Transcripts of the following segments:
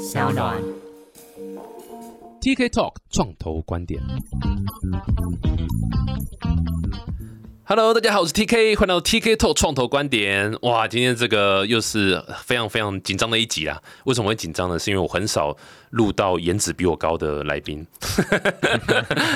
小暖 TK Talk 创投观点。Hello， 大家好，我是 TK， 欢迎来到 TK Talk 创投观点。哇，今天这个又是非常非常紧张的一集啦。为什么会紧张呢？是因为我很少录到颜值比我高的来宾，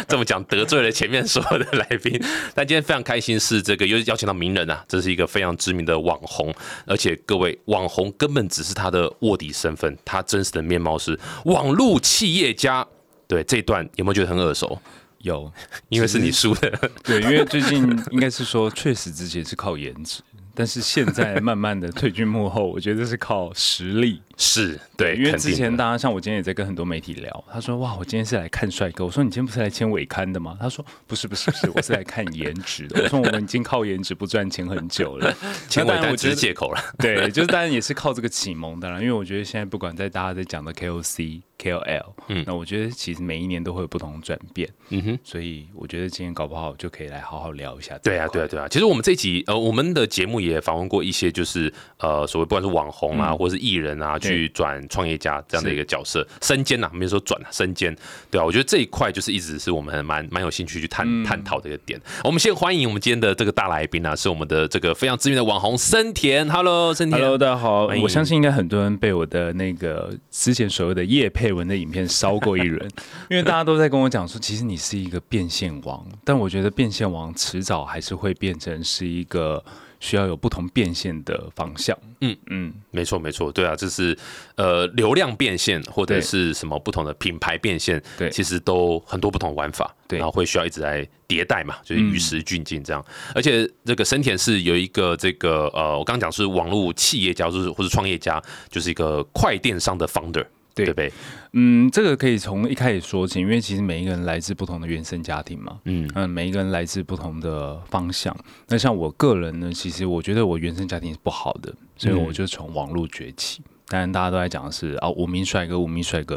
这么讲得罪了前面所有的来宾。但今天非常开心，是这个又邀请到名人啊，这是一个非常知名的网红，而且各位网红根本只是他的卧底身份，他真实的面貌是网络企业家。对，这一段有没有觉得很耳熟？有，因为是你输的。对，因为最近应该是说，确实之前是靠颜值，但是现在慢慢的退居幕后，我觉得是靠实力。是，对，因为之前大家像我今天也在跟很多媒体聊，他说哇，我今天是来看帅哥。我说你今天不是来签尾刊的吗？他说不是，我是来看颜值的。我说我们已经靠颜值不赚钱很久了，签尾刊只是借口了。对，就是当然也是靠这个启蒙的啦。因为我觉得现在不管在大家在讲的 KOC、KOL， 那我觉得其实每一年都会有不同转变。嗯哼，所以我觉得今天搞不好就可以来好好聊一下。对啊。其实我们这一集我们的节目也访问过一些就是所谓不管是网红啊，或是艺人啊。去转创业家这样的一个角色身兼啊，没说转身兼，对啊，我觉得这一块就是一直是我们蛮有兴趣去探讨的一个点。我们先欢迎我们今天的这个大来宾啊，是我们的这个非常知名的网红森田。Hello， 森田。Hello， 大家好。我相信应该很多人被我的那个之前所谓的业配文的影片烧过一轮，因为大家都在跟我讲说，其实你是一个变现王，但我觉得变现王迟早还是会变成是一个。需要有不同变现的方向，没错，对啊，这是流量变现或者是什么不同的品牌变现，对，其实都很多不同的玩法，对，然后会需要一直来迭代嘛，就是与时俱进这样。而且这个森田是有一个这个我刚讲是网络企业家或是创业家，就是一个快电商的 founder。对不对？这个可以从一开始说起，因为其实每一个人来自不同的原生家庭嘛，每一个人来自不同的方向。那像我个人呢，其实我觉得我原生家庭是不好的，所以我就从网络崛起。当然，大家都在讲的是啊，无名帅哥，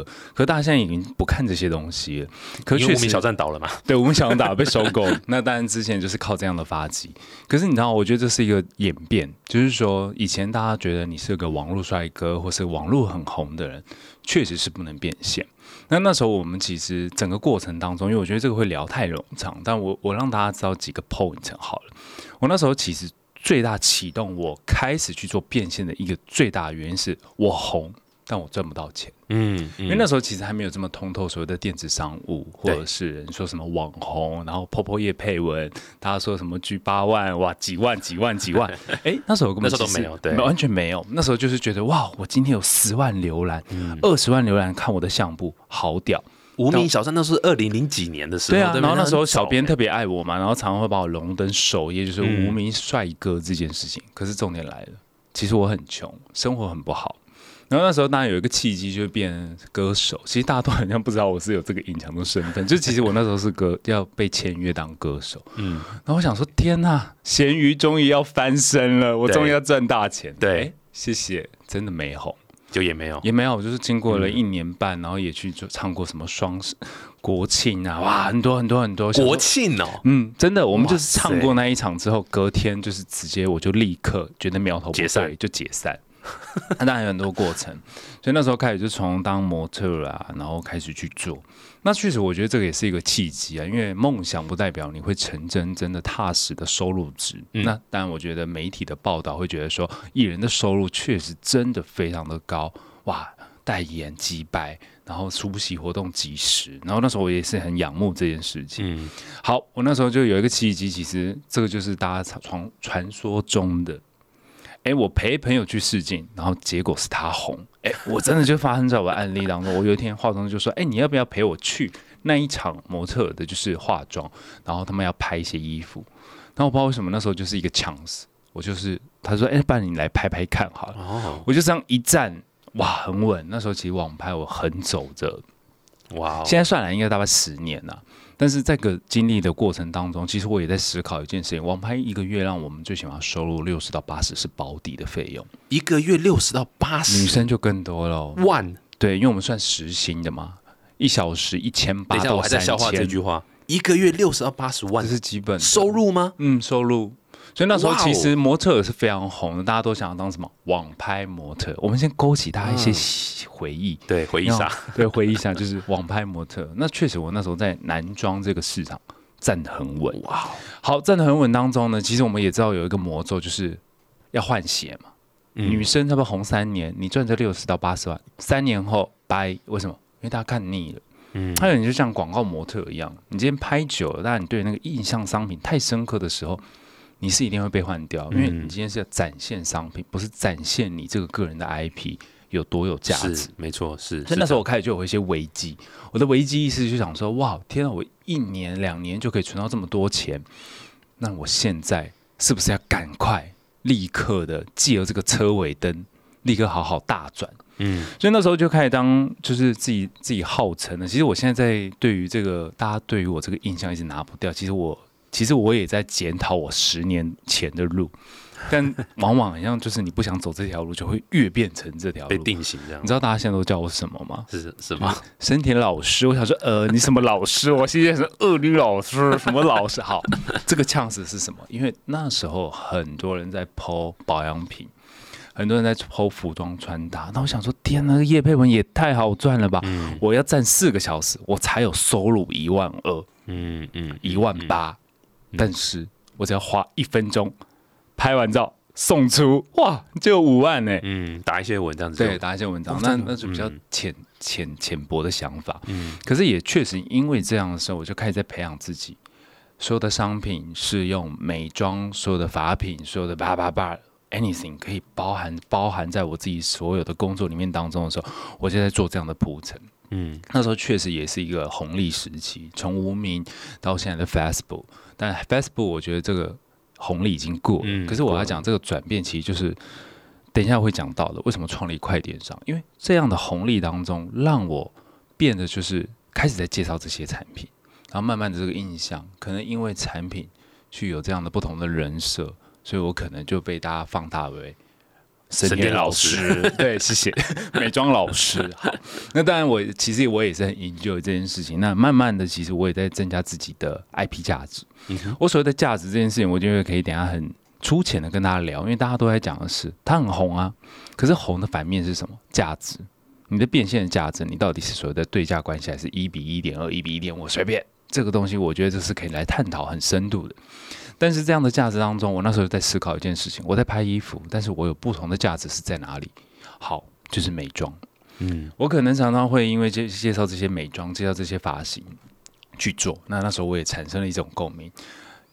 可是大家现在已经不看这些东西了。可是因为无名小站倒了嘛，对，无名小站倒了被收购。那当然之前就是靠这样的发迹。可是你知道，我觉得这是一个演变，就是说以前大家觉得你是个网络帅哥或是网络很红的人，确实是不能变现。那时候我们其实整个过程当中，因为我觉得这个会聊太冗长，但我让大家知道几个 point 好了。我那时候其实。最大启动我开始去做变现的一个最大的原因是我红，但我赚不到钱。因为那时候其实还没有这么通透所谓的电子商务，或者是你说什么网红，然后POPO业配文，大家说什么 G8万，哇，几万，那时候根本都没有，对，完全没有。那时候就是觉得哇，我今天有10万浏览，20万浏览看我的相簿，好屌。无名小站那是2000几年的时候，对啊，然后那时候小编特别爱我嘛，然后常常会把我荣登首页，就是无名帅哥这件事情。可是重点来了，其实我很穷，生活很不好。然后那时候当然有一个契机，就变成歌手。其实大家都好像不知道我是有这个隐藏的身份，就其实我那时候是要被签约当歌手。然后我想说，天哪，咸鱼终于要翻身了，我终于要赚大钱。对，谢谢，真的没红。就也没有，我就是经过了1年半，然后也去唱过什么双十国庆啊，哇，很多国庆哦，真的，我们就是唱过那一场之后，隔天就是直接我就立刻觉得苗头不对，解散。那当然有很多过程，所以那时候开始就从当模特啦，然后开始去做。那确实，我觉得这个也是一个契机啊，因为梦想不代表你会成真，真的踏实的收入值。那当然，我觉得媒体的报道会觉得说，艺人的收入确实真的非常的高，哇，代言几百，然后出席活动几十，然后那时候我也是很仰慕这件事情。好，我那时候就有一个契机，其实这个就是大家传说中的。我陪朋友去试镜，然后结果是他红。我真的就发生在我的案例当中。我有一天化妆就说：“你要不要陪我去那一场模特的，就是化妆，然后他们要拍一些衣服。”然后我不知道为什么那时候就是一个 chance， 我就是他说：“不然你来拍拍看好了。”我就这样一站，哇，很稳。那时候其实网拍我很走着，哇，现在算来应该大概10年了。但是在这个经历的过程当中，其实我也在思考一件事情：网拍一个月让我们最起码收入60到80是保底的费用，一个月60到80，女生就更多了万。对，因为我们算时薪的嘛，1小时1800到3000。等一下，我还在消化这句话，一个月60到80万，这是基本收入吗？收入。所以那时候其实模特也是非常红的，大家都想要当什么网拍模特。我们先勾起大家一些回忆，对，回忆杀，对，回忆杀就是网拍模特。那确实，我那时候在男装这个市场站得很稳。哇，好，站得很稳当中呢，其实我们也知道有一个魔咒，就是要换鞋嘛。女生差不多红3年，你赚着60到80万，3年后掰，为什么？因为大家看腻了。还有你就像广告模特一样，你今天拍久了，但你对那个印象商品太深刻的时候，你是一定会被换掉，因为你今天是要展现商品，不是展现你这个个人的 IP 有多有价值。没错，是。所以那时候我开始就有一些危机，我的危机意识就想说，哇，天啊，我1年2年就可以存到这么多钱，那我现在是不是要赶快立刻的借由这个车尾灯，立刻好好大转？所以那时候就开始当就是自己号称了。其实我现在在对于这个大家对于我这个印象一直拿不掉。其实我也在检讨我10年前的路，但往往好像就是你不想走这条路，就会越变成这条路被定型这样。你知道大家现在都叫我什么吗？是什么？森田老师。我想说，你什么老师？我现在是恶女老师，什么老师？好，这个呛死是什么？因为那时候很多人在 po 保养品。很多人在剖服装穿搭，那我想说，天哪，业配文也太好赚了吧！我要站4个小时，我才有收入12000，18000，但是我只要花1分钟，拍完照送出，哇，就有5万呢！打一些文章，对，打一些文章，那是比较浅薄的想法。可是也确实因为这样的时候，我就开始在培养自己，所有的商品是用美妆，所有的法品，所有的吧。anything 可以包含在我自己所有的工作里面当中的时候，我就在做这样的铺陈。那时候确实也是一个红利时期，从无名到现在的 Facebook， 但 Facebook 我觉得这个红利已经过了。可是我要讲这个转变，其实就是等一下会讲到的，为什么创立快电商？因为这样的红利当中，让我变得就是开始在介绍这些产品，然后慢慢的这个印象，可能因为产品去有这样的不同的人设。所以我可能就被大家放大为森田老师，对，谢谢美妆老师。那当然我其实也是很enjoy这件事情。那慢慢的，其实我也在增加自己的 IP 价值。我所谓的价值这件事情，我觉得可以等一下很粗浅的跟大家聊，因为大家都在讲的是它很红啊，可是红的反面是什么？价值，你的变现的价值，你到底是所谓的对价关系，还是1:1.2、1:1.5，随便。这个东西我觉得这是可以来探讨很深度的。但是这样的价值当中，我那时候在思考一件事情，我在拍衣服，但是我有不同的价值是在哪里？好，就是美妆。我可能常常会因为介绍这些美妆，介绍这些发型去做。那时候我也产生了一种共鸣，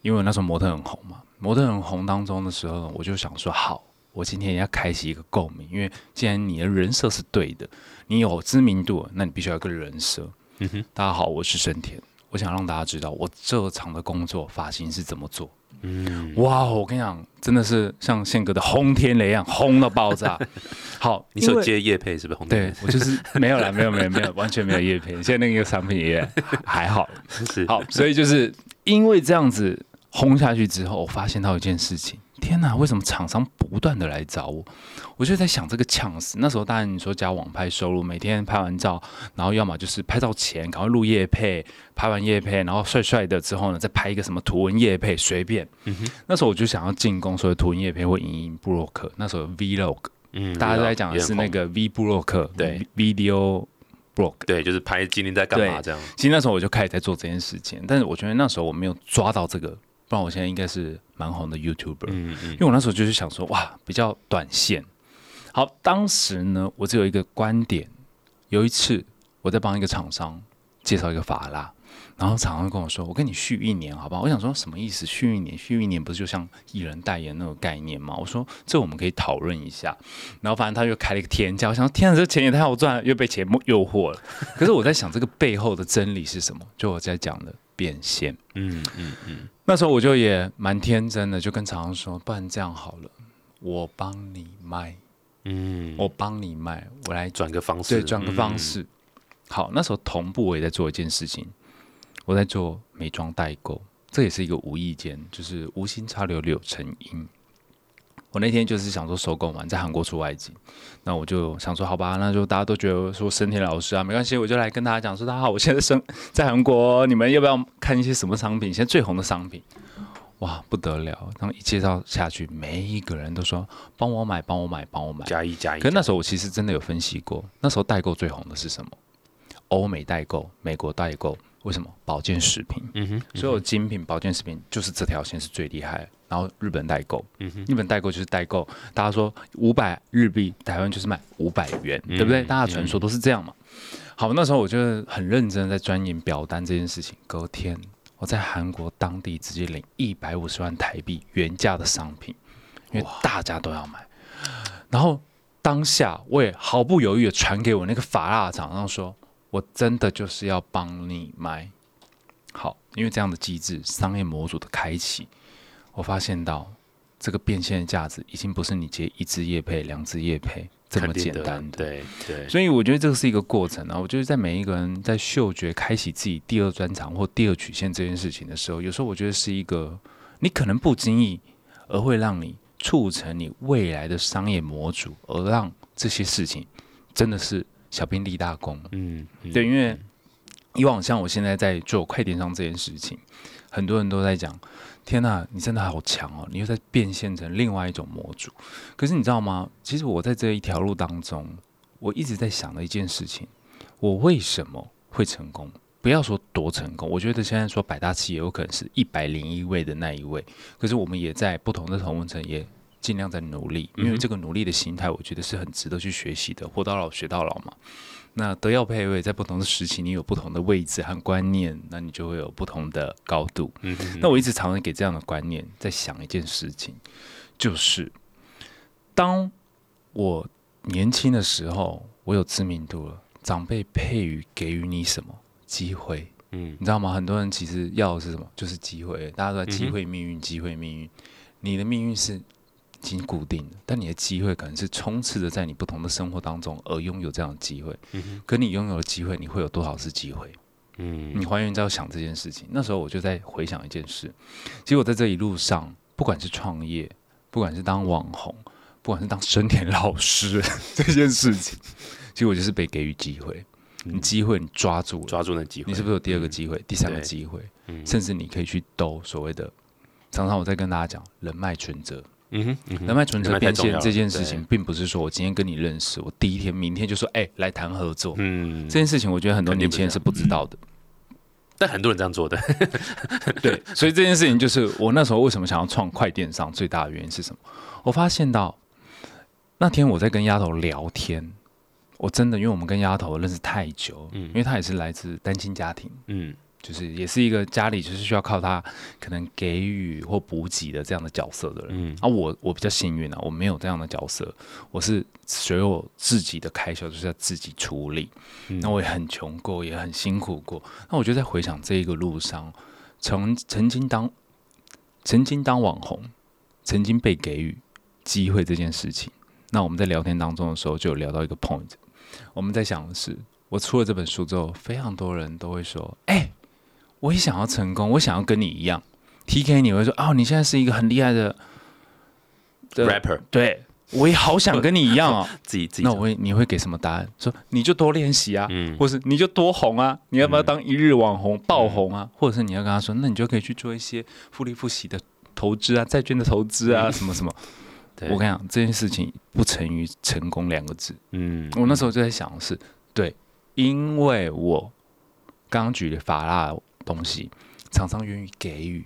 因为我那时候模特很红嘛。模特很红当中的时候，我就想说，好，我今天也要开启一个共鸣，因为既然你的人设是对的，你有知名度，那你必须要有个人设。大家好，我是森田。我想让大家知道我这场的工作发型是怎么做。哇，我跟你讲，真的是像宪哥的轰天雷一样，轰到爆炸。好，你手接业配是不是？轰天雷？对，我就是没有啦，没有，完全没有业配。现在那个商品也还好。好，所以就是因为这样子轰下去之后，我发现到一件事情，天哪，为什么厂商不断的来找我？我就在想这个呛死。那时候当然你说加网拍收入，每天拍完照，然后要么就是拍照前赶快录业配，拍完业配，然后帅帅的之后呢，再拍一个什么图文业配，随便。那时候我就想要进攻所谓图文业配或影音部落客。那时候有 vlog，大家都在讲的是那个 v 部落客，对 ，video blog， 对，就是拍今天在干嘛这样。其实那时候我就开始在做这件事情，但是我觉得那时候我没有抓到这个。不然我现在应该是蛮红的 YouTuber，因为我那时候就是想说，哇，比较短线。好，当时呢，我只有一个观点。有一次，我在帮一个厂商介绍一个法拉，然后厂商跟我说：“我跟你续1年，好不好？”我想说什么意思？续一年不是就像艺人代言那种概念吗？我说这我们可以讨论一下。然后反正他又开了一个天价，我想说天啊，这钱也太好赚了，又被钱诱惑了。可是我在想这个背后的真理是什么？就我在讲的。变现，那时候我就也蛮天真的，就跟厂商说，不然这样好了，我帮你卖，我来转个方式，对，转个方式。好，那时候同步我也在做一件事情，我在做美妆代购，这也是一个无意间，就是无心插柳柳成荫。我那天就是想说收购完，在韩国出外景，那我就想说好吧，那就大家都觉得说森田老师啊，没关系，我就来跟大家讲说，大家好，我现在在韩国，你们要不要看一些什么商品？现在最红的商品，哇，不得了！他们一介绍下去，每一个人都说帮我买，帮我买，帮我买，加一加一。可是那时候我其实真的有分析过，那时候代购最红的是什么？欧美代购、美国代购，为什么？保健食品，所有精品、保健食品就是这条线是最厉害的。然后日本代购，日本代购就是代购，大家说500日币，台湾就是卖500元，对不对？大家传说都是这样嘛。好，那时候我就很认真的在钻研表单这件事情。隔天，我在韩国当地直接领150万台币原价的商品，因为大家都要买。然后当下我也毫不犹豫的传给我那个法拉厂商说，我真的就是要帮你买。好，因为这样的机制，商业模组的开启，我发现到这个变现的价值已经不是你接一支业配、2支业配这么简单的。对对。所以我觉得这个是一个过程啊。我觉得在每一个人在嗅觉开启自己第二专长或第二曲线这件事情的时候，有时候我觉得是一个你可能不经意而会让你促成你未来的商业模组，而让这些事情真的是小兵立大功。对，因为以往像我现在在做快电商这件事情，很多人都在讲，天哪，你真的好强哦！你又在变现成另外一种模组。可是你知道吗？其实我在这一条路当中，我一直在想的一件事情：我为什么会成功？不要说多成功，我觉得现在说百大企业有可能是101位的那一位。可是我们也在不同的同温层也尽量在努力，因为这个努力的心态，我觉得是很值得去学习的。活到老，学到老嘛。那德耀配位在不同的时期，你有不同的位置和观念，那你就会有不同的高度。那我一直常常给这样的观念在想一件事情，就是当我年轻的时候，我有知名度了，长辈配予给予你什么机会？你知道吗？很多人其实要的是什么？就是机会。大家都在机会命运，机会命运。你的命运是已经固定的，但你的机会可能是充斥着在你不同的生活当中而拥有这样的机会。可你拥有的机会，你会有多少次机会？你还原在想这件事情。那时候我就在回想一件事，其实我在这一路上，不管是创业，不管是当网红，不管是当生田老师这件事情，其实我就是被给予机会。你机会你抓住了，抓住那机会，你是不是有第二个机会、第三个机会？甚至你可以去兜所谓的，常常我在跟大家讲人脉存折。人脉存折变现这件事情，并不是说我今天跟你认识，我第一天、明天就说，哎，来谈合作。这件事情我觉得很多年轻人是不知道的，但很多人这样做的。对，所以这件事情就是我那时候为什么想要创快电商最大的原因是什么？我发现到那天我在跟丫头聊天，我真的因为我们跟丫头认识太久，因为她也是来自单亲家庭，就是也是一个家里就是需要靠他可能给予或补给的这样的角色的人。我比较幸运啊，我没有这样的角色，我是所有自己的开销就是要自己处理。那我也很穷过，也很辛苦过。那我觉得在回想这一个路上，曾经当网红，曾经被给予机会这件事情。那我们在聊天当中的时候就有聊到一个 point， 我们在想的是，我出了这本书之后，非常多人都会说，哎，我也想要成功，我想要跟你一样。TK， 你会说，哦，你现在是一个很厉害的 rapper， 对，我也好想跟你一样哦。自己那你会给什么答案？说你就多练习啊，或是你就多红啊，你要不要当一日网红爆红啊？或者是你要跟他说，那你就可以去做一些复利复息的投资啊，债券的投资啊，什么什么。我跟你讲，这件事情不成于成功2个字。我那时候就在想的是，对，因为我刚刚举的法拉。东西厂商愿意给予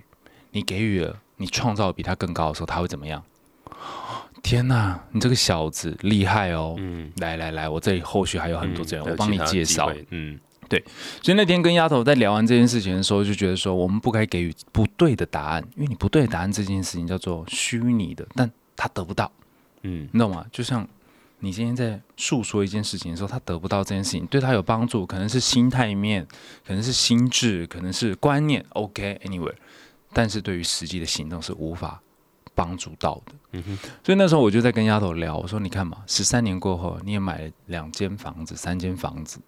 你，给予了你，创造比他更高的时候，他会怎么样？天哪，你这个小子厉害哦！来来来，我这里后续还有很多资源，我帮你介绍。对。所以那天跟丫头在聊完这件事情的时候，就觉得说，我们不该给予不对的答案，因为你不对的答案这件事情叫做虚拟的，但他得不到。你懂吗？就像你今天在诉说一件事情的时候，他得不到这件事情，对他有帮助，可能是心态面，可能是心智，可能是观念 ，OK，anyway，但是对于实际的行动是无法帮助到的。所以那时候我就在跟丫头聊，我说：“你看嘛，13年过后，你也买了2间房子、3间房子，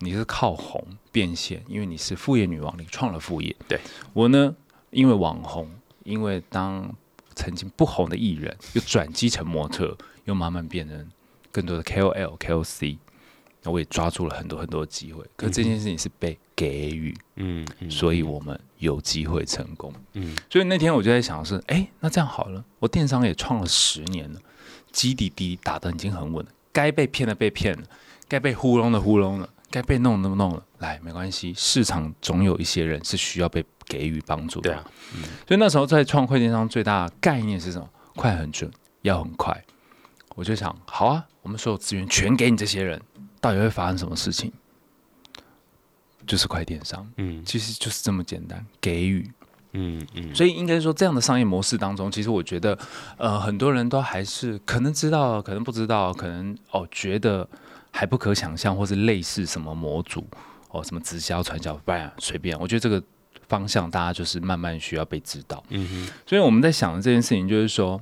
你是靠红变现，因为你是副业女王，你创了副业。对我呢，因为网红，因为当曾经不红的艺人，又转机成模特，又慢慢变成。”更多的 KOL、KOC，我也抓住了很多很多机会，可是这件事情是被给予，所以我们有机会成功。所以那天我就在想的是，那这样好了，我电商也创了10年了，基底底打得已经很稳了，该被骗的被骗了，该被糊弄的糊弄了，该被弄的弄了，来，没关系，市场总有一些人是需要被给予帮助的。对啊，所以那时候在创会电商最大的概念是什么？快、很准，要很快。我就想，好啊，我们所有资源全给你这些人，到底会发生什么事情？就是快电商，其实就是这么简单，给予，所以应该说这样的商业模式当中，其实我觉得，很多人都还是可能知道，可能不知道，可能觉得还不可想象，或是类似什么模组什么直销、传销，不然随便，我觉得这个方向大家就是慢慢需要被知道。所以我们在想的这件事情就是说，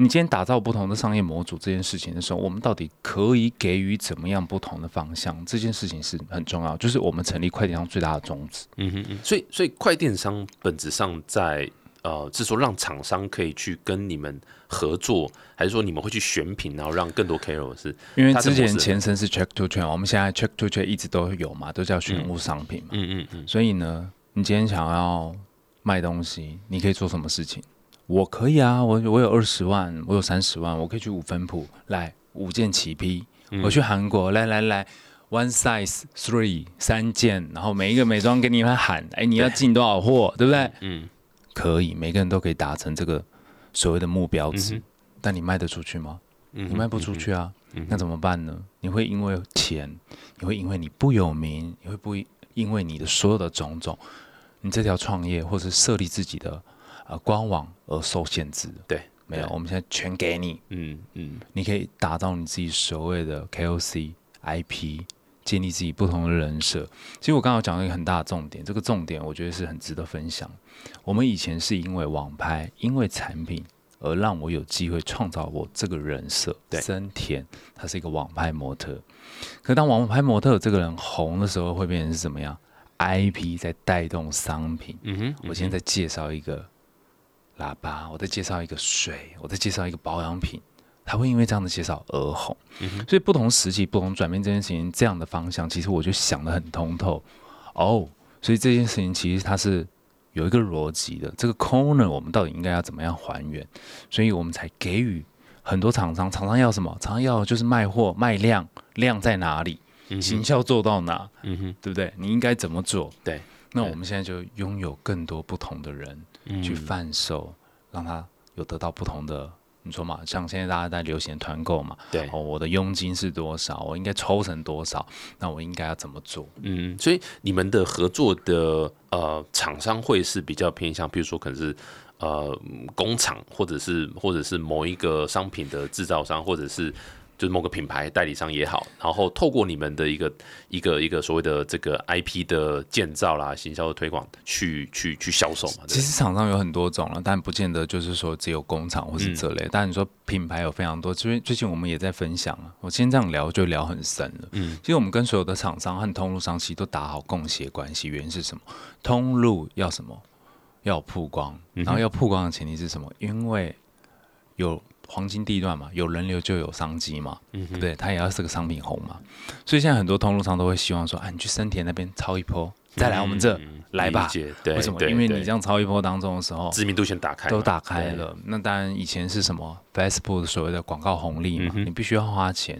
你今天打造不同的商业模组这件事情的时候，我们到底可以给予怎么样不同的方向？这件事情是很重要，就是我们成立快电商最大的宗旨。所以快电商本质上在是说让厂商可以去跟你们合作，还是说你们会去选品，然后让更多 KOL 是？因为之前前身是 Check to Check， 我们现在 Check to Check 一直都有嘛，都叫选物商品嘛。所以呢，你今天想要卖东西，你可以做什么事情？我可以啊，我有20万，我有30万，我可以去五分铺来5件起批，我去韩国来 one size 3 3件，然后每一个美妆给你们喊，你要进多少货，对不对？可以，每个人都可以达成这个所谓的目标值，但你卖得出去吗？你卖不出去啊，那怎么办呢？你会因为钱，你会因为你不有名，你会不因为你的所有的种种，你这条创业或是设立自己的官网而受限制。对，没有，我们现在全给你。你可以打造你自己所谓的 KOC IP， 建立自己不同的人设。其实我刚刚讲了一个很大的重点，这个重点我觉得是很值得分享。我们以前是因为网拍，因为产品而让我有机会创造我这个人设。森田他是一个网拍模特，可当网拍模特这个人红的时候，会变成是怎么样？ IP 在带动商品。我现在介绍一个喇叭，我再介绍一个水，我再介绍一个保养品，他会因为这样的介绍而红。所以不同时期、不同转变这件事情，这样的方向，其实我就想得很通透。所以这件事情其实它是有一个逻辑的。这个 corner 我们到底应该要怎么样还原？所以我们才给予很多厂商。厂商要什么？厂商要的就是卖货、卖量，量在哪里？行销做到哪？对不对？你应该怎么做？对。那我们现在就拥有更多不同的人去贩售，让他有得到不同的，你说嘛，像现在大家在流行团购嘛，对，我的佣金是多少，我应该抽成多少，那我应该要怎么做？所以你们的合作的厂商会是比较偏向，比如说可能是工厂，或者是某一个商品的制造商，或者是就是某个品牌代理商也好，然后透过你们的一个所谓的这个 IP 的建造啦、行销的推广去销售嘛。其实厂商有很多种了，但不见得就是说只有工厂或是这类。但你说品牌有非常多，最近我们也在分享啊。我今天这样聊就聊很深了。其实我们跟所有的厂商和通路商其实都打好共协关系。原因是什么？通路要什么？要曝光，然后要曝光的前提是什么？因为有黄金地段嘛，有人流就有商机嘛，对不对？它也要是个商品红嘛，所以现在很多通路商都会希望说，你去森田那边抄一波，再来我们这来吧。为什么？因为你这样抄一波当中的时候，知名度先打开，都打开了。那当然以前是什么 Facebook 所谓的广告红利嘛，你必须要花钱，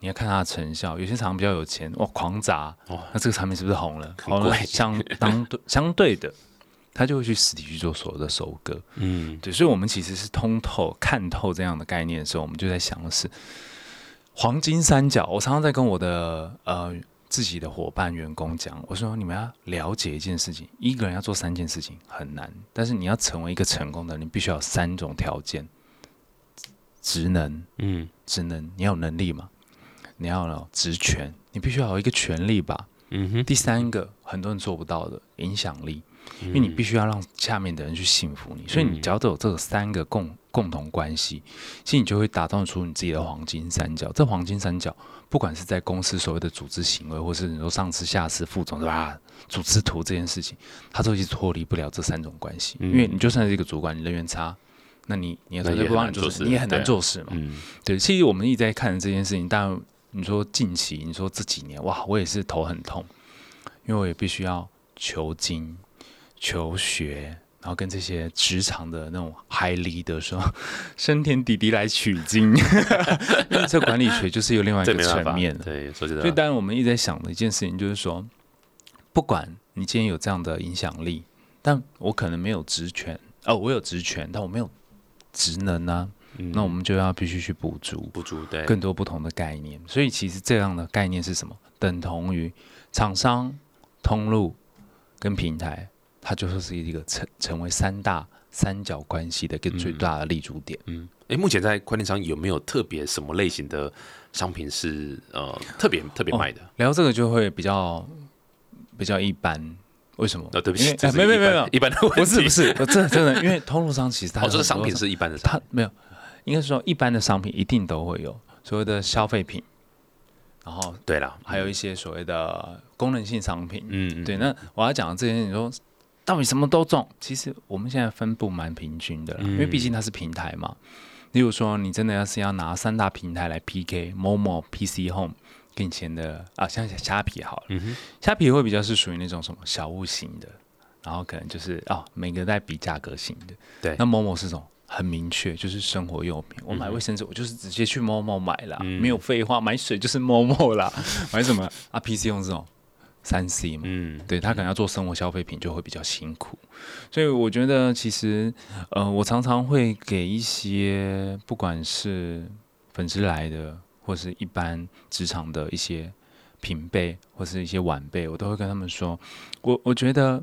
你要看它的成效。有些厂商比较有钱，哇，狂砸，那这个产品是不是红了？红了，相对的。他就会去实体去做所有的收割，对，所以我们其实是通透看透这样的概念的时候，我们就在想的是黄金三角。我常常在跟我的自己的伙伴员工讲，我说你们要了解一件事情，一个人要做3件事情很难，但是你要成为一个成功的人，你必须要有3种条件：职能，你要有能力嘛，你要有职权，你必须要有一个权利吧，第3个很多人做不到的影响力。因为你必须要让下面的人去信服你，所以你只要有这3个 共同关系，其实你就会打造出你自己的黄金三角。这黄金三角，不管是在公司所谓的组织行为，或是你说上司、下司、副总，对吧？组织图这件事情，它都一直脱离不了这3种关系。因为你就算是一个主管，你人缘差，那你也很难做事嘛。对，其实我们一直在看这件事情，但你说近期，你说这几年，哇，我也是头很痛，因为我也必须要求精、求学，然后跟这些职场的那种 high leader 说，生田弟弟来取经，因为这管理学就是有另外一个层面。对，所以当然我们一直在想的一件事情就是说，不管你今天有这样的影响力，但我可能没有职权，我有职权，但我没有职能啊。那我们就要必须去补足对更多不同的概念，所以其实这样的概念是什么？等同于厂商、通路跟平台，它就是一个成为三大三角关系的一个最大的立足点。目前在快电商有没有特别什么类型的商品是特别卖的？聊这个就会比较一般。为什么？对不起，没有，一般的问题不是，真的，因为通路商其实它就是商品是一般的商品，它没有。应该是说，一般的商品一定都会有所谓的消费品，然后对了，还有一些所谓的功能性商品。对。那我要讲的这些，你说到底什么都中？其实我们现在分布蛮平均的啦，因为毕竟它是平台嘛。例如说，你真的要拿三大平台来 PK，Momo、PC Home 跟以前的像虾皮好了，虾皮会比较是属于那种什么小物型的，然后可能就是每个在比价格型的。对，那 Momo 是什么？很明确，就是生活用品。我买卫生纸，我就是直接去Momo买啦，没有废话。买水就是Momo啦，买什么PC 用这种3C 嘛，对，他可能要做生活消费品就会比较辛苦。所以我觉得其实，我常常会给一些不管是粉丝来的，或是一般职场的一些平辈或是一些晚辈，我都会跟他们说，我觉得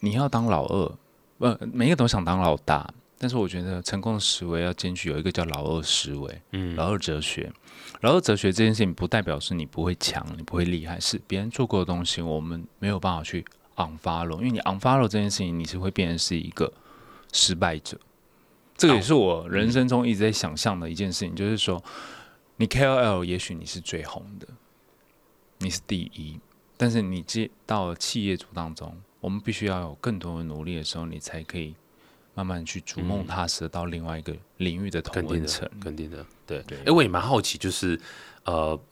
你要当老二，每个都想当老大。但是我觉得成功的思维要兼具有一个叫老二思维，老二哲学。老二哲学这件事情不代表是你不会强，你不会厉害，是别人做过的东西，我们没有办法去 unfollow， 因为你 unfollow 这件事情，你是会变成是一个失败者。这个也是我人生中一直在想象的一件事情，就是说，你 KOL 也许你是最红的，你是第一，但是你接到了企业主当中，我们必须要有更多的努力的时候，你才可以慢慢去逐梦踏实到另外一个领域的同温层。肯定的，对。我也蛮好奇，就是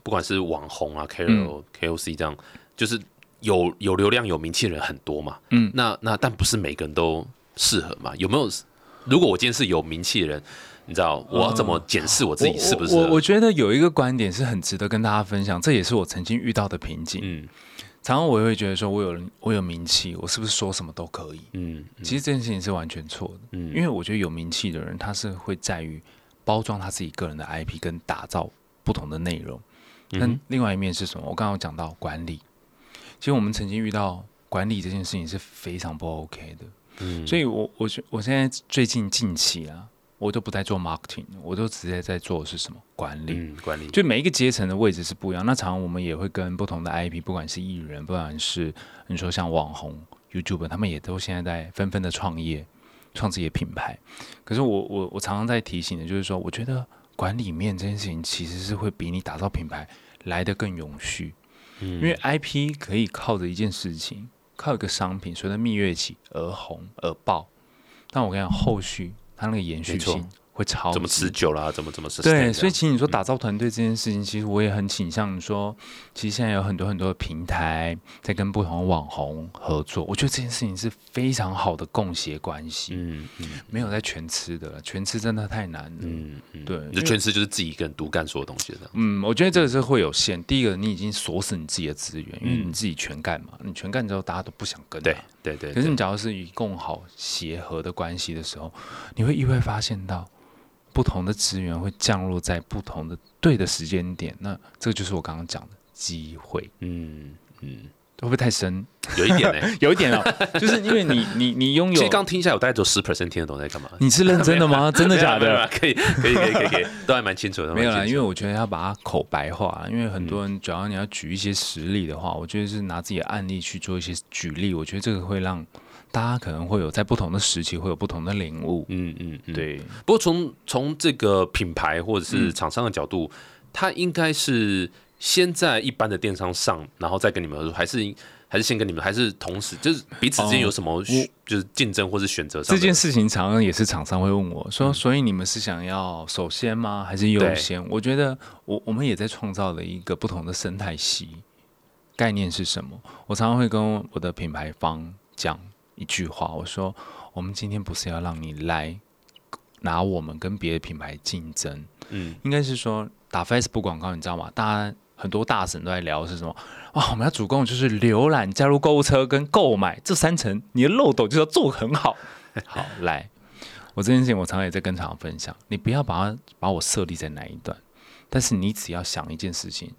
不管是网红啊、KOL、KOC 这样，就是有流量、有名气的人很多嘛。那但不是每个人都适合嘛？有没有？如果我今天是有名气的人，你知道我要怎么检视我自己是不是？我觉得有一个观点是很值得跟大家分享，这也是我曾经遇到的瓶颈。常常我也会觉得说我有名气，我是不是说什么都可以？其实这件事情是完全错的。因为我觉得有名气的人，他是会在于包装他自己个人的 IP 跟打造不同的内容。但另外一面是什么？我刚刚有讲到管理，其实我们曾经遇到管理这件事情是非常不 OK 的。所以我现在最近期啊，我都不再做 marketing， 我都直接在做的是什么管理，就每一个阶层的位置是不一样。那常常我们也会跟不同的 IP， 不管是艺人，不管是你说像网红、YouTuber， 他们也都现在在纷纷的创业，创自己的品牌。可是我常常在提醒的就是说，我觉得管理面这件事情其实是会比你打造品牌来得更永续，因为 IP 可以靠着一件事情，靠一个商品随着蜜月期而红而爆。但我跟你讲，后续它那个延续性会超怎么持久啦，怎么是对，所以其实你说打造团队这件事情，其实我也很倾向说，其实现在有很多的平台在跟不同的网红合作，我觉得这件事情是非常好的共协关系。没有在全吃的，全吃真的太难了。对，就全吃就是自己一个人独干所有东西的。我觉得这个是会有限。第一个，你已经锁死你自己的资源，因为你自己全干嘛，你全干之后大家都不想跟。对。可是你假如是以共好协和的关系的时候，你会意外发现到，不同的资源会降落在不同的对的时间点，那这就是我刚刚讲的机会。会不会太深？有一点有一点就是因为你拥有，其实刚听一下，我大概只有10% 听得懂在干嘛。你是认真的吗？真的假的？可以，都还蛮清楚的。没有啦，因为我觉得要把它口白化，因为很多人主要你要举一些实例的话，我觉得是拿自己的案例去做一些举例，我觉得这个会让大家可能会有在不同的时期会有不同的领悟。对。不过从这个品牌或者是厂商的角度，它应该是先在一般的电商上，然后再跟你们合作，还是先跟你们，还是同时就是彼此之间有什么就是竞争或是选择上的这件事情，常常也是厂商会问我说，所以你们是想要首先吗？还是优先？我觉得我们也在创造了一个不同的生态系。概念是什么？我常常会跟我的品牌方讲一句话，我说我们今天不是要让你来拿我们跟别的品牌竞争，应该是说打 Facebook 广告，你知道吗？大家很多大神都在聊是什么？哦，我们要主攻就是浏览、加入购物车跟购买这三层，你的漏斗就是要做很好。好，来，我这件事情我常常也在跟厂商分享，你不要把我设立在哪一段，但是你只要想一件事情，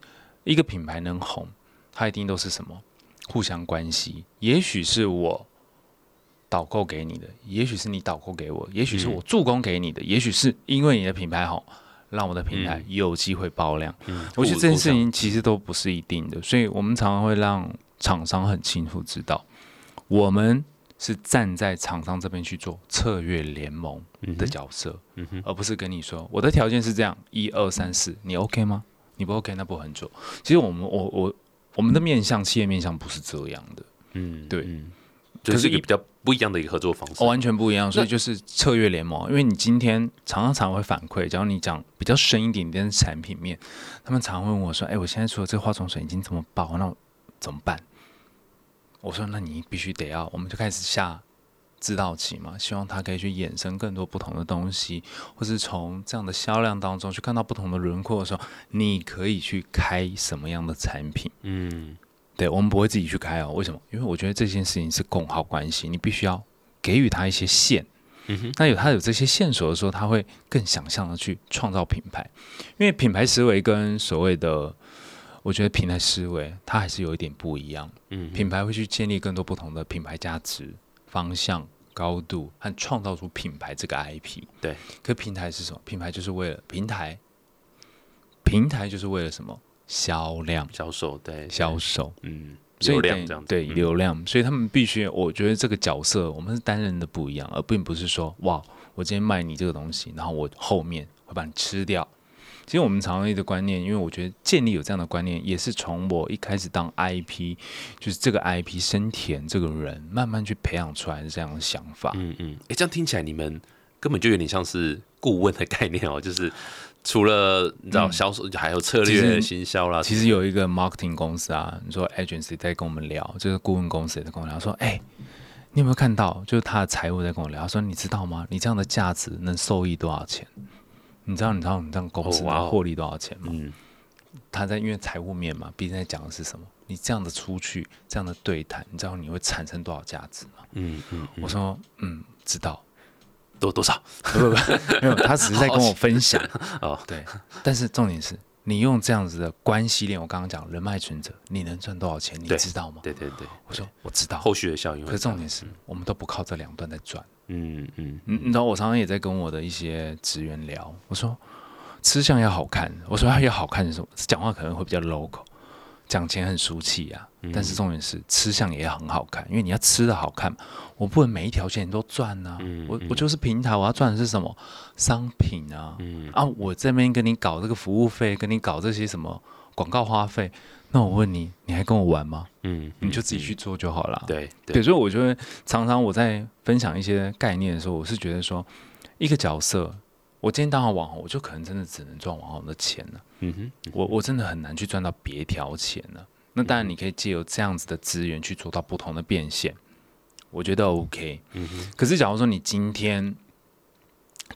一个品牌能红，它一定都是什么互相关系。也许是我导购给你的，也许是你导购给我，也许是我助攻给你的，也许是因为你的品牌好。让我的平台有机会爆量，我觉得这件事情其实都不是一定的，所以我们常常会让厂商很清楚知道，我们是站在厂商这边去做策略联盟的角色，而不是跟你说我的条件是这样，1、2、3、4，你 OK 吗？你不 OK 那不很久。其实我们的面向企业面向不是这样的，对。就是一个比较不一样的一个合作方式，完全不一样，所以就是策略联盟。因为你今天常常会反馈，假如你讲比较深一点点的产品面，他们常问我说：“哎，我现在除了这个化妆水已经这么爆，那我怎么办？”我说：“那你必须得要，我们就开始下指导期嘛，希望它可以去衍生更多不同的东西，或是从这样的销量当中去看到不同的轮廓的时候，你可以去开什么样的产品？”对，我们不会自己去开哦。为什么？因为我觉得这件事情是共好关系，你必须要给予他一些线。那他有这些线索的时候，他会更想象的去创造品牌。因为品牌思维跟所谓的，我觉得品牌思维它还是有一点不一样。品牌会去建立更多不同的品牌价值、方向、高度，和创造出品牌这个 IP。对，可平台是什么？平台就是为了什么？销量、销售，对，销售，流量这样子，对，流量，所以他们必须，我觉得这个角色我们是担任的不一样，而并不是说，哇，我今天卖你这个东西，然后我后面会把你吃掉。其实我们常用的观念，因为我觉得建立有这样的观念，也是从我一开始当 IP， 就是这个 IP 生田这个人慢慢去培养出来的这样的想法。这样听起来你们根本就有点像是顾问的概念哦，就是。除了你知道销售，还有策略行销啦。其实有一个 marketing 公司啊，你说 agency 在跟我们聊，就是顾问公司也在跟我聊，说，你有没有看到？就是他的财务在跟我聊，他说你知道吗？你这样的价值能受益多少钱？你知道你这样公司能获利多少钱吗？他在因为财务面嘛，毕竟在讲的是什么？你这样的出去，这样的对谈，你知道你会产生多少价值吗？我说知道。多少？没有，他只是在跟我分享哦。对，但是重点是你用这样子的关系链，我刚刚讲人脉存折，你能赚多少钱？你知道吗？对，我说我知道后续的效应。可是重点是我们都不靠这两段在赚。你知道我常常也在跟我的一些职员聊，我说吃相要好看，我说要好看是什么？讲话可能会比较 local， 讲钱很俗气啊。但是重点是吃相也要很好看，因为你要吃的好看，我不能每一条线都赚啊。我就是平台，我要赚的是什么商品啊？我这边跟你搞这个服务费，跟你搞这些什么广告花费，那我问你，你还跟我玩吗？你就自己去做就好了。对，所以我觉得常常我在分享一些概念的时候，我是觉得说，一个角色，我今天当好网红，我就可能真的只能赚网红的钱了。我真的很难去赚到别条钱了。那当然，你可以借由这样子的资源去做到不同的变现，我觉得 OK。可是假如说你今天，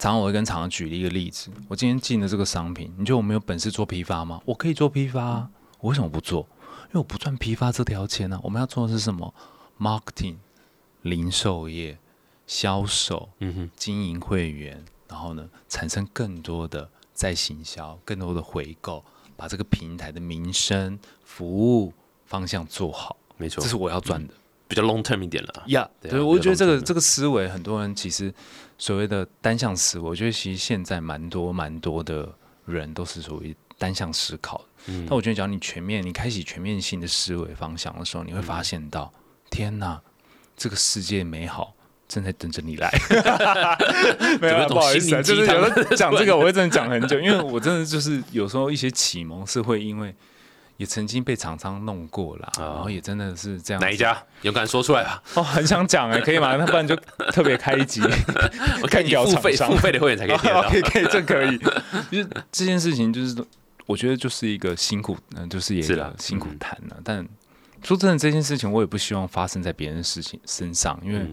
我会跟厂商举例一个例子，我今天进了这个商品，你觉得我没有本事做批发吗？我可以做批发啊，我为什么不做？因为我不赚批发这条钱啊。我们要做的是什么 ？marketing、零售业、销售、经营会员，然后呢，产生更多的再行销，更多的回购。把这个平台的名声、服务方向做好，没错，这是我要赚的，比较 long term 一点了。对，我觉得这个思维，很多人其实所谓的单向思维，我觉得其实现在蛮多的人都是属于单向思考的。但我觉得，只要你开启全面性的思维方向的时候，你会发现到，天哪，这个世界美好。正在等着你来，没有、不好意思、就是有时候讲这个我会真的讲很久，因为我真的就是有时候一些启蒙是会因为也曾经被厂商弄过啦、然后也真的是这样。哪一家？勇敢说出来吧。哦，很想讲哎、可以吗？那不然就特别开一集，我看你付费的会员才可以听到。可以，这可以。就是这件事情，就是我觉得就是一个辛苦，就是也一个辛苦谈了、但说真的，这件事情我也不希望发生在别人事情身上，因为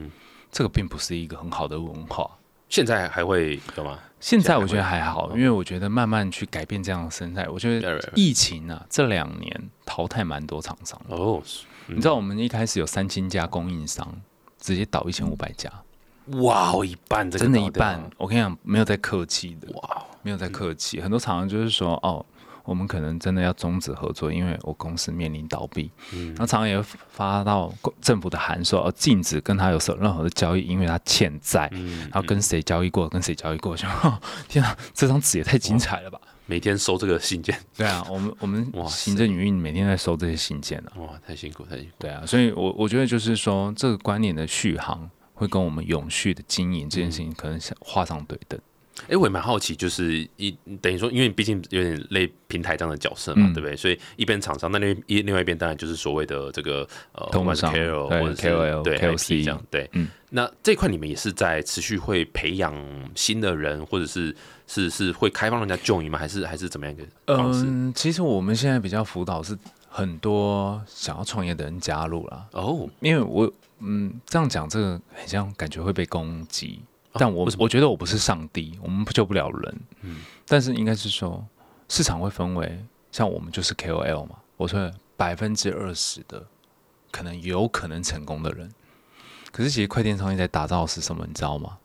这个并不是一个很好的文化。现在还会有吗？现在我觉得还好，因为我觉得慢慢去改变这样的生态。我觉得疫情啊，这2年淘汰蛮多厂商的。哦，你知道我们一开始有3000家供应商，直接倒1500家。哇，一半真的，一半。我跟你讲，没有在客气的。哇，没有在客气。很多厂商就是说，哦，我们可能真的要终止合作，因为我公司面临倒闭。然后厂商也会发到政府的函说，哦，禁止跟他有任何的交易，因为他欠债。然后跟谁交易过，就天啊，这张纸也太精彩了吧！每天收这个信件。对啊，我们行政营运每天在收这些信件啊。哇，太辛苦。对啊，所以我觉得就是说，这个观念的续航会跟我们永续的经营这件事情，可能画上对等。我也蛮好奇，就是等于说，因为毕竟有点类平台这样的角色嘛，对不对？所以一边厂商，那另外一边当然就是所谓的这个通过 KOL 或者 KOL 对 KOC 这样对。那这块你们也是在持续会培养新的人，或者是会开放人家 join 吗？还是怎么样一个方式？其实我们现在比较辅导是很多想要创业的人加入啦。哦，因为我这样讲，这个很像感觉会被攻击。但我觉得我不是上帝，我们救不了人。但是应该是说，市场会分为，像我们就是 KOL 嘛，我说20%的可能有可能成功的人。可是其实快电商业在打造的是什么，你知道吗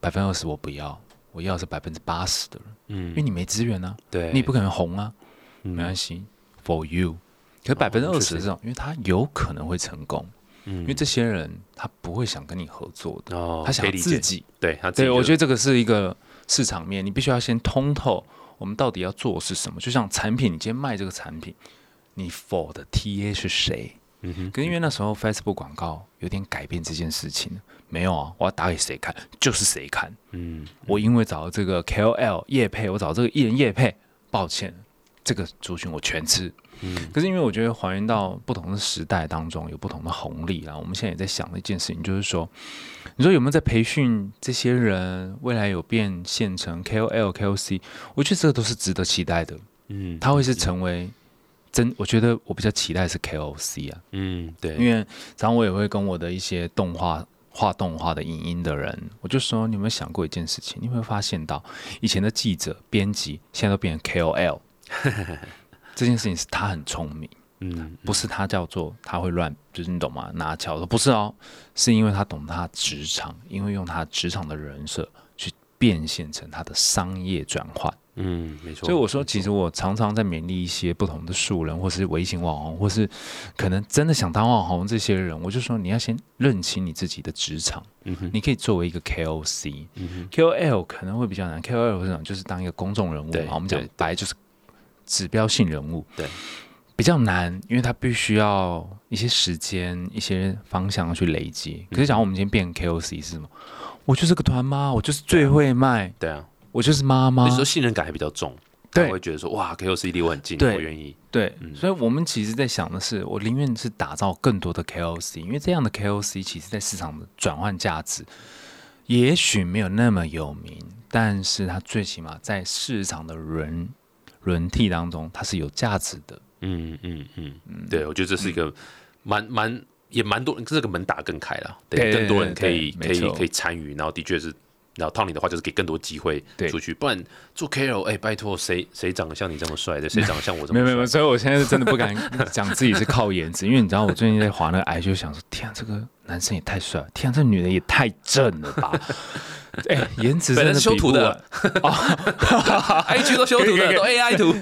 ？20%我不要，我要的是80%的人。因为你没资源啊，对，你不可能红啊，没关系 ，for you。可是20%这种，因为他有可能会成功。因为这些人他不会想跟你合作的，他想自己。对，我觉得这个是一个市场面，你必须要先通透，我们到底要做的是什么？就像产品，你今天卖这个产品，你 for 的 TA 是谁？可是因为那时候 Facebook 广告有点改变这件事情，没有啊，我要打给谁看就是谁看。我因为找这个 KOL 业配，我找这个艺人业配，抱歉，这个族群我全吃。可是因为我觉得还原到不同的时代当中有不同的红利啦，我们现在也在想的一件事情就是说，你说有没有在培训这些人未来有变现成 KOL、KOC？ 我觉得这个都是值得期待的。他会是成为我觉得我比较期待是 KOC 啊。对，因为常常我也会跟我的一些画动画的影音的人，我就说你有没有想过一件事情？你会发现到以前的记者、编辑现在都变成 KOL 。这件事情是他很聪明，不是他叫做他会乱，就是你懂吗？拿翘不是哦，是因为他懂他职场，因为用他职场的人设去变现成他的商业转换。没错。所以我说，其实我常常在勉励一些不同的素人，或是微型网红，或是可能真的想当网红这些人，我就说你要先认清你自己的职场。你可以作为一个 KOC、KOL 可能会比较难 ，KOL 就是当一个公众人物嘛，我们讲白就是指标性人物，对，比较难，因为他必须要一些时间、一些方向去累积。可是，假如我们今天变 KOC 是什么？我就是个团妈，我就是最会卖，对啊，我就是妈妈。你说信任感还比较重，对，会觉得说哇 ，KOC 离我很近，我愿意。对，所以我们其实在想的是，我宁愿是打造更多的 KOC， 因为这样的 KOC 其实在市场的转换价值，也许没有那么有名，但是它最起码在市场的轮替当中，它是有价值的。对，我觉得这是一个蛮多，这个门打更开了，对，更多人可以参与，然后的确是，然后套你的话就是给更多机会出去，不然做 KOL， 拜托谁长得像你这么帅的，谁长得像我这么帅？没有，所以我现在是真的不敢讲自己是靠颜值，因为你知道我最近在滑那个IG，就想说，天啊，这个男生也太帅了，天啊，这女的也太正了吧。颜值真的修图的，IG 都修图的，都 AI 图。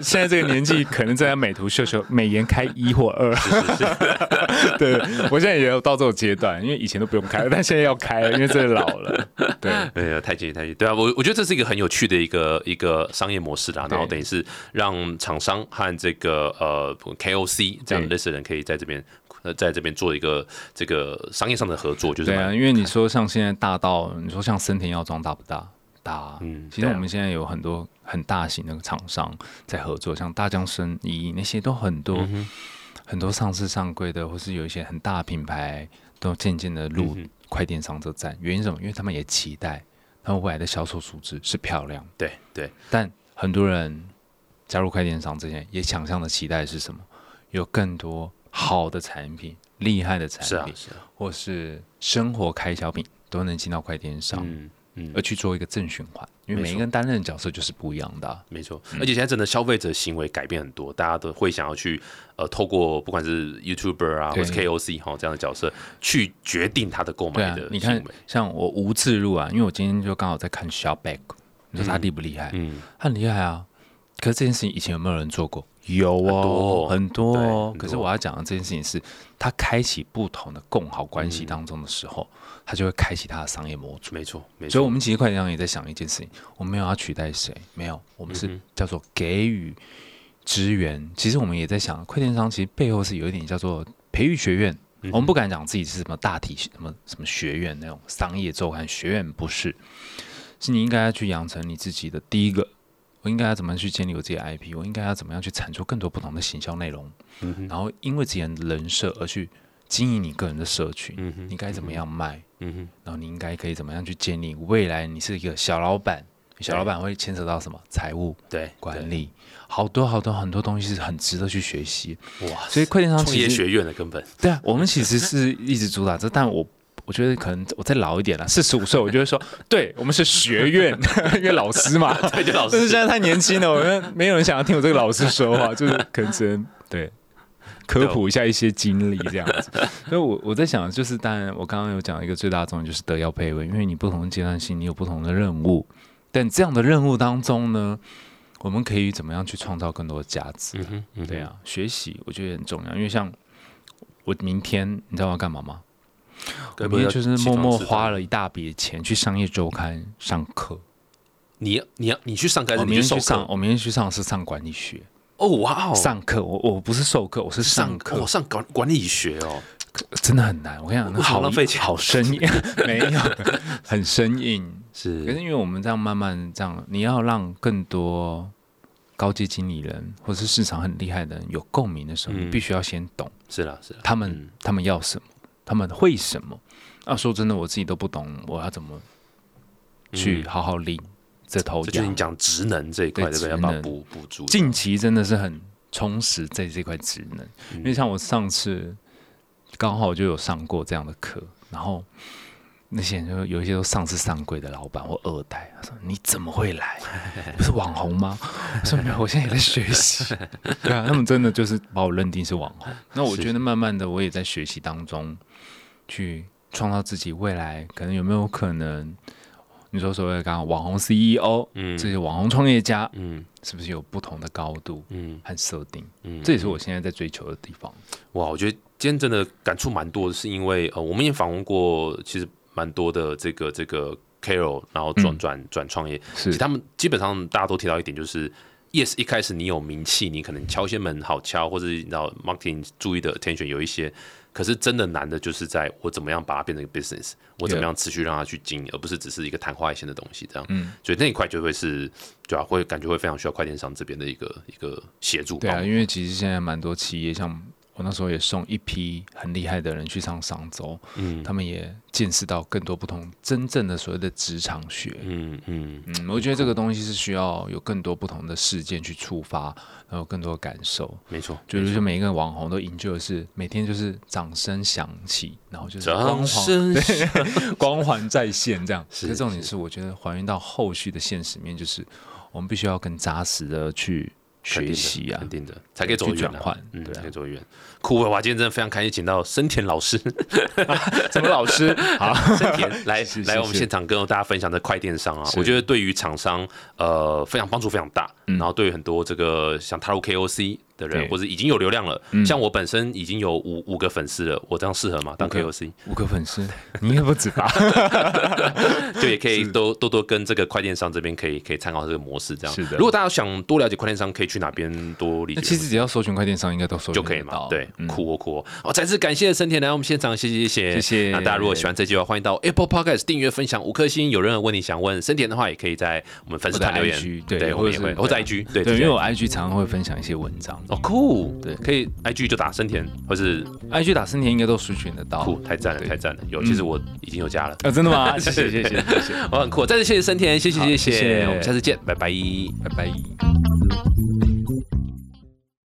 现在这个年纪，可能正在美图秀美颜开1或2。是。对，我现在也有到这种阶段，因为以前都不用开，但现在要开了，因为真的老了。对，太近。对啊，我觉得这是一个很有趣的一个商业模式啦。然后等于是让厂商和这个KOC 这样类似的人，可以在这边。做一个这个商业上的合作，就是对啊，因为你说像现在大到你说像森田药妆大不大？大。嗯，其实我们现在有很多很大型的厂商在合作，像大疆生意那些都很多、嗯、很多上市上柜的，或是有一些很大的品牌都渐渐的入快电商这站、嗯。原因是什么？因为他们也期待他们未来的销售数字是漂亮。对对，但很多人加入快电商之前，也想象的期待是什么？有更多好的产品、厉害的产品，是啊是啊、或是生活开销品都能进到快电商、嗯嗯，而去做一个正循环。因为每一个人担任的角色就是不一样的、啊，没错。而且现在真的消费者行为改变很多，大家都会想要去透过不管是 YouTuber 啊，或是 KOC 哈这样的角色去决定他的购买的行为。你看，像我无置入啊，因为我今天就刚好在看 ShopBack， 你说他厉不厉害？嗯，他很厉害啊。可是这件事情以前有没有人做过？有哦，很多哦。可是我要讲的这件事情是，他开启不同的共好关系当中的时候，他就会开启他的商业模组。没错，没错。所以，我们其实快电商也在想一件事情：我们没有要取代谁，没有，我们是叫做给予支援。其实我们也在想，快电商其实背后是有一点叫做培育学院。我们不敢讲自己是什么大体什么学院那种商业周刊学院，不是，是你应该要去养成你自己的第一个。我应该要怎么样去建立我自己的 IP？ 我应该要怎么样去产出更多不同的行销内容、嗯？然后因为自己的人设而去经营你个人的社群，嗯、你应该怎么样卖、嗯？然后你应该可以怎么样去建立未来你是一个小老板？小老板会牵扯到什么？财务、对管理，好多好多很多东西是很值得去学习。哇！所以快电商创业学院的根本对啊，我们其实是一直主打这，但我觉得可能我再老一点了，45岁，我就会说，对我们是学院，因为老师嘛，对，就老师。但是现在太年轻了，我们没有人想要听我这个老师说话，就是可能只能对科普一下一些经历这样子。所以我在想，就是当然我刚刚有讲一个最大的重点就是德要配位，因为你不同的阶段性，你有不同的任务，但这样的任务当中呢，我们可以怎么样去创造更多的价值、啊？嗯嗯、对啊，学习我觉得也很重要，因为像我明天，你知道我要干嘛吗？我明天就是默默花了一大笔钱去商业周刊上课。你去上课还是你去授课？我明天去上是上管理学。哦哇哦！上课我不是授课，我是上课。我上管理学哦，真的很难。我跟你讲，好浪费钱，好生硬，没有很生硬。是，可是因为我们这样慢慢这样，你要让更多高阶经理人或是市场很厉害的人有共鸣的时候，你必须要先懂。是啦是啦，他们要什么？他们会什么？啊，说真的，我自己都不懂，我要怎么去好好领这头羊？这就是你讲职能这一块，对不对？要把补足。近期真的是很充实在这块职能，因为像我上次刚好就有上过这样的课，然后那些人就有一些都上市上柜的老板或二代，他说：“你怎么会来？不是网红吗？”我说：“没有，我现在也在学习。”对啊，他们真的就是把我认定是网红。那我觉得慢慢的，我也在学习当中。去创造自己未来，可能有没有可能？你说所谓的刚刚网红 CEO， 嗯，这些网红创业家，嗯，是不是有不同的高度，嗯，和设定，嗯，这也是我现在在追求的地方。哇，我觉得今天真的感触蛮多的，是因为我们也访问过，其实蛮多的这个 KOL， 然后转创业，其实他们基本上大家都提到一点，就是。Yes， 一开始你有名气，你可能敲一些门好敲，或者你知道 marketing 注意的 attention 有一些，可是真的难的就是在我怎么样把它变成一个 business， 我怎么样持续让它去经营，而不是只是一个昙花一现的东西这样。嗯，所以那一块就会是，对啊，会感觉会非常需要快电商这边的一个协助。对啊，因为其实现在蛮多企业，像我那时候也送一批很厉害的人去上商周，嗯，他们也见识到更多不同真正的所谓的职场学，嗯，我觉得这个东西是需要有更多不同的事件去触发，然后更多的感受。没错，就是每一个网红都enjoy的是每天就是掌声响起，然后就是光环再现这样。可是重点是，我觉得还原到后续的现实面，就是我们必须要更扎实的去。学习啊，肯定的，才可以走远、啊。嗯，对、啊，才可以走远。酷我今天真的非常开心，请到生田老师，什么老师？好，生田来我们现场跟大家分享的快电商啊，我觉得对于厂商非常帮助非常大，然后对于很多这个想踏入 KOC。的人，或者已经有流量了，像我本身已经有五个粉丝了，我这样适合吗？当 KOC 五个粉丝，你应该不止吧？就也可以多跟这个快电商这边可以参考这个模式，这样。是的。如果大家想多了解快电商，可以去哪边多理解？其实只要搜寻快电商，应该都搜寻就可以嘛。对，酷。好，再次感谢森田来我们现场，谢谢。那大家如果喜欢这集的话，欢迎到 Apple Podcast 订阅、分享5颗星。有任何问题想问森田的话，也可以在我们粉丝团留言，对，我们也会，或者 IG， 对，因为我 IG 常常会分享一些文章。哦，酷，对，可以 IG 就打森田，或是 IG 打森田，应该都搜寻得到。酷，太赞了，有，其实我已经有加了。真的吗？谢谢，我很酷。再次谢谢森田，谢谢，我们下次见，拜拜。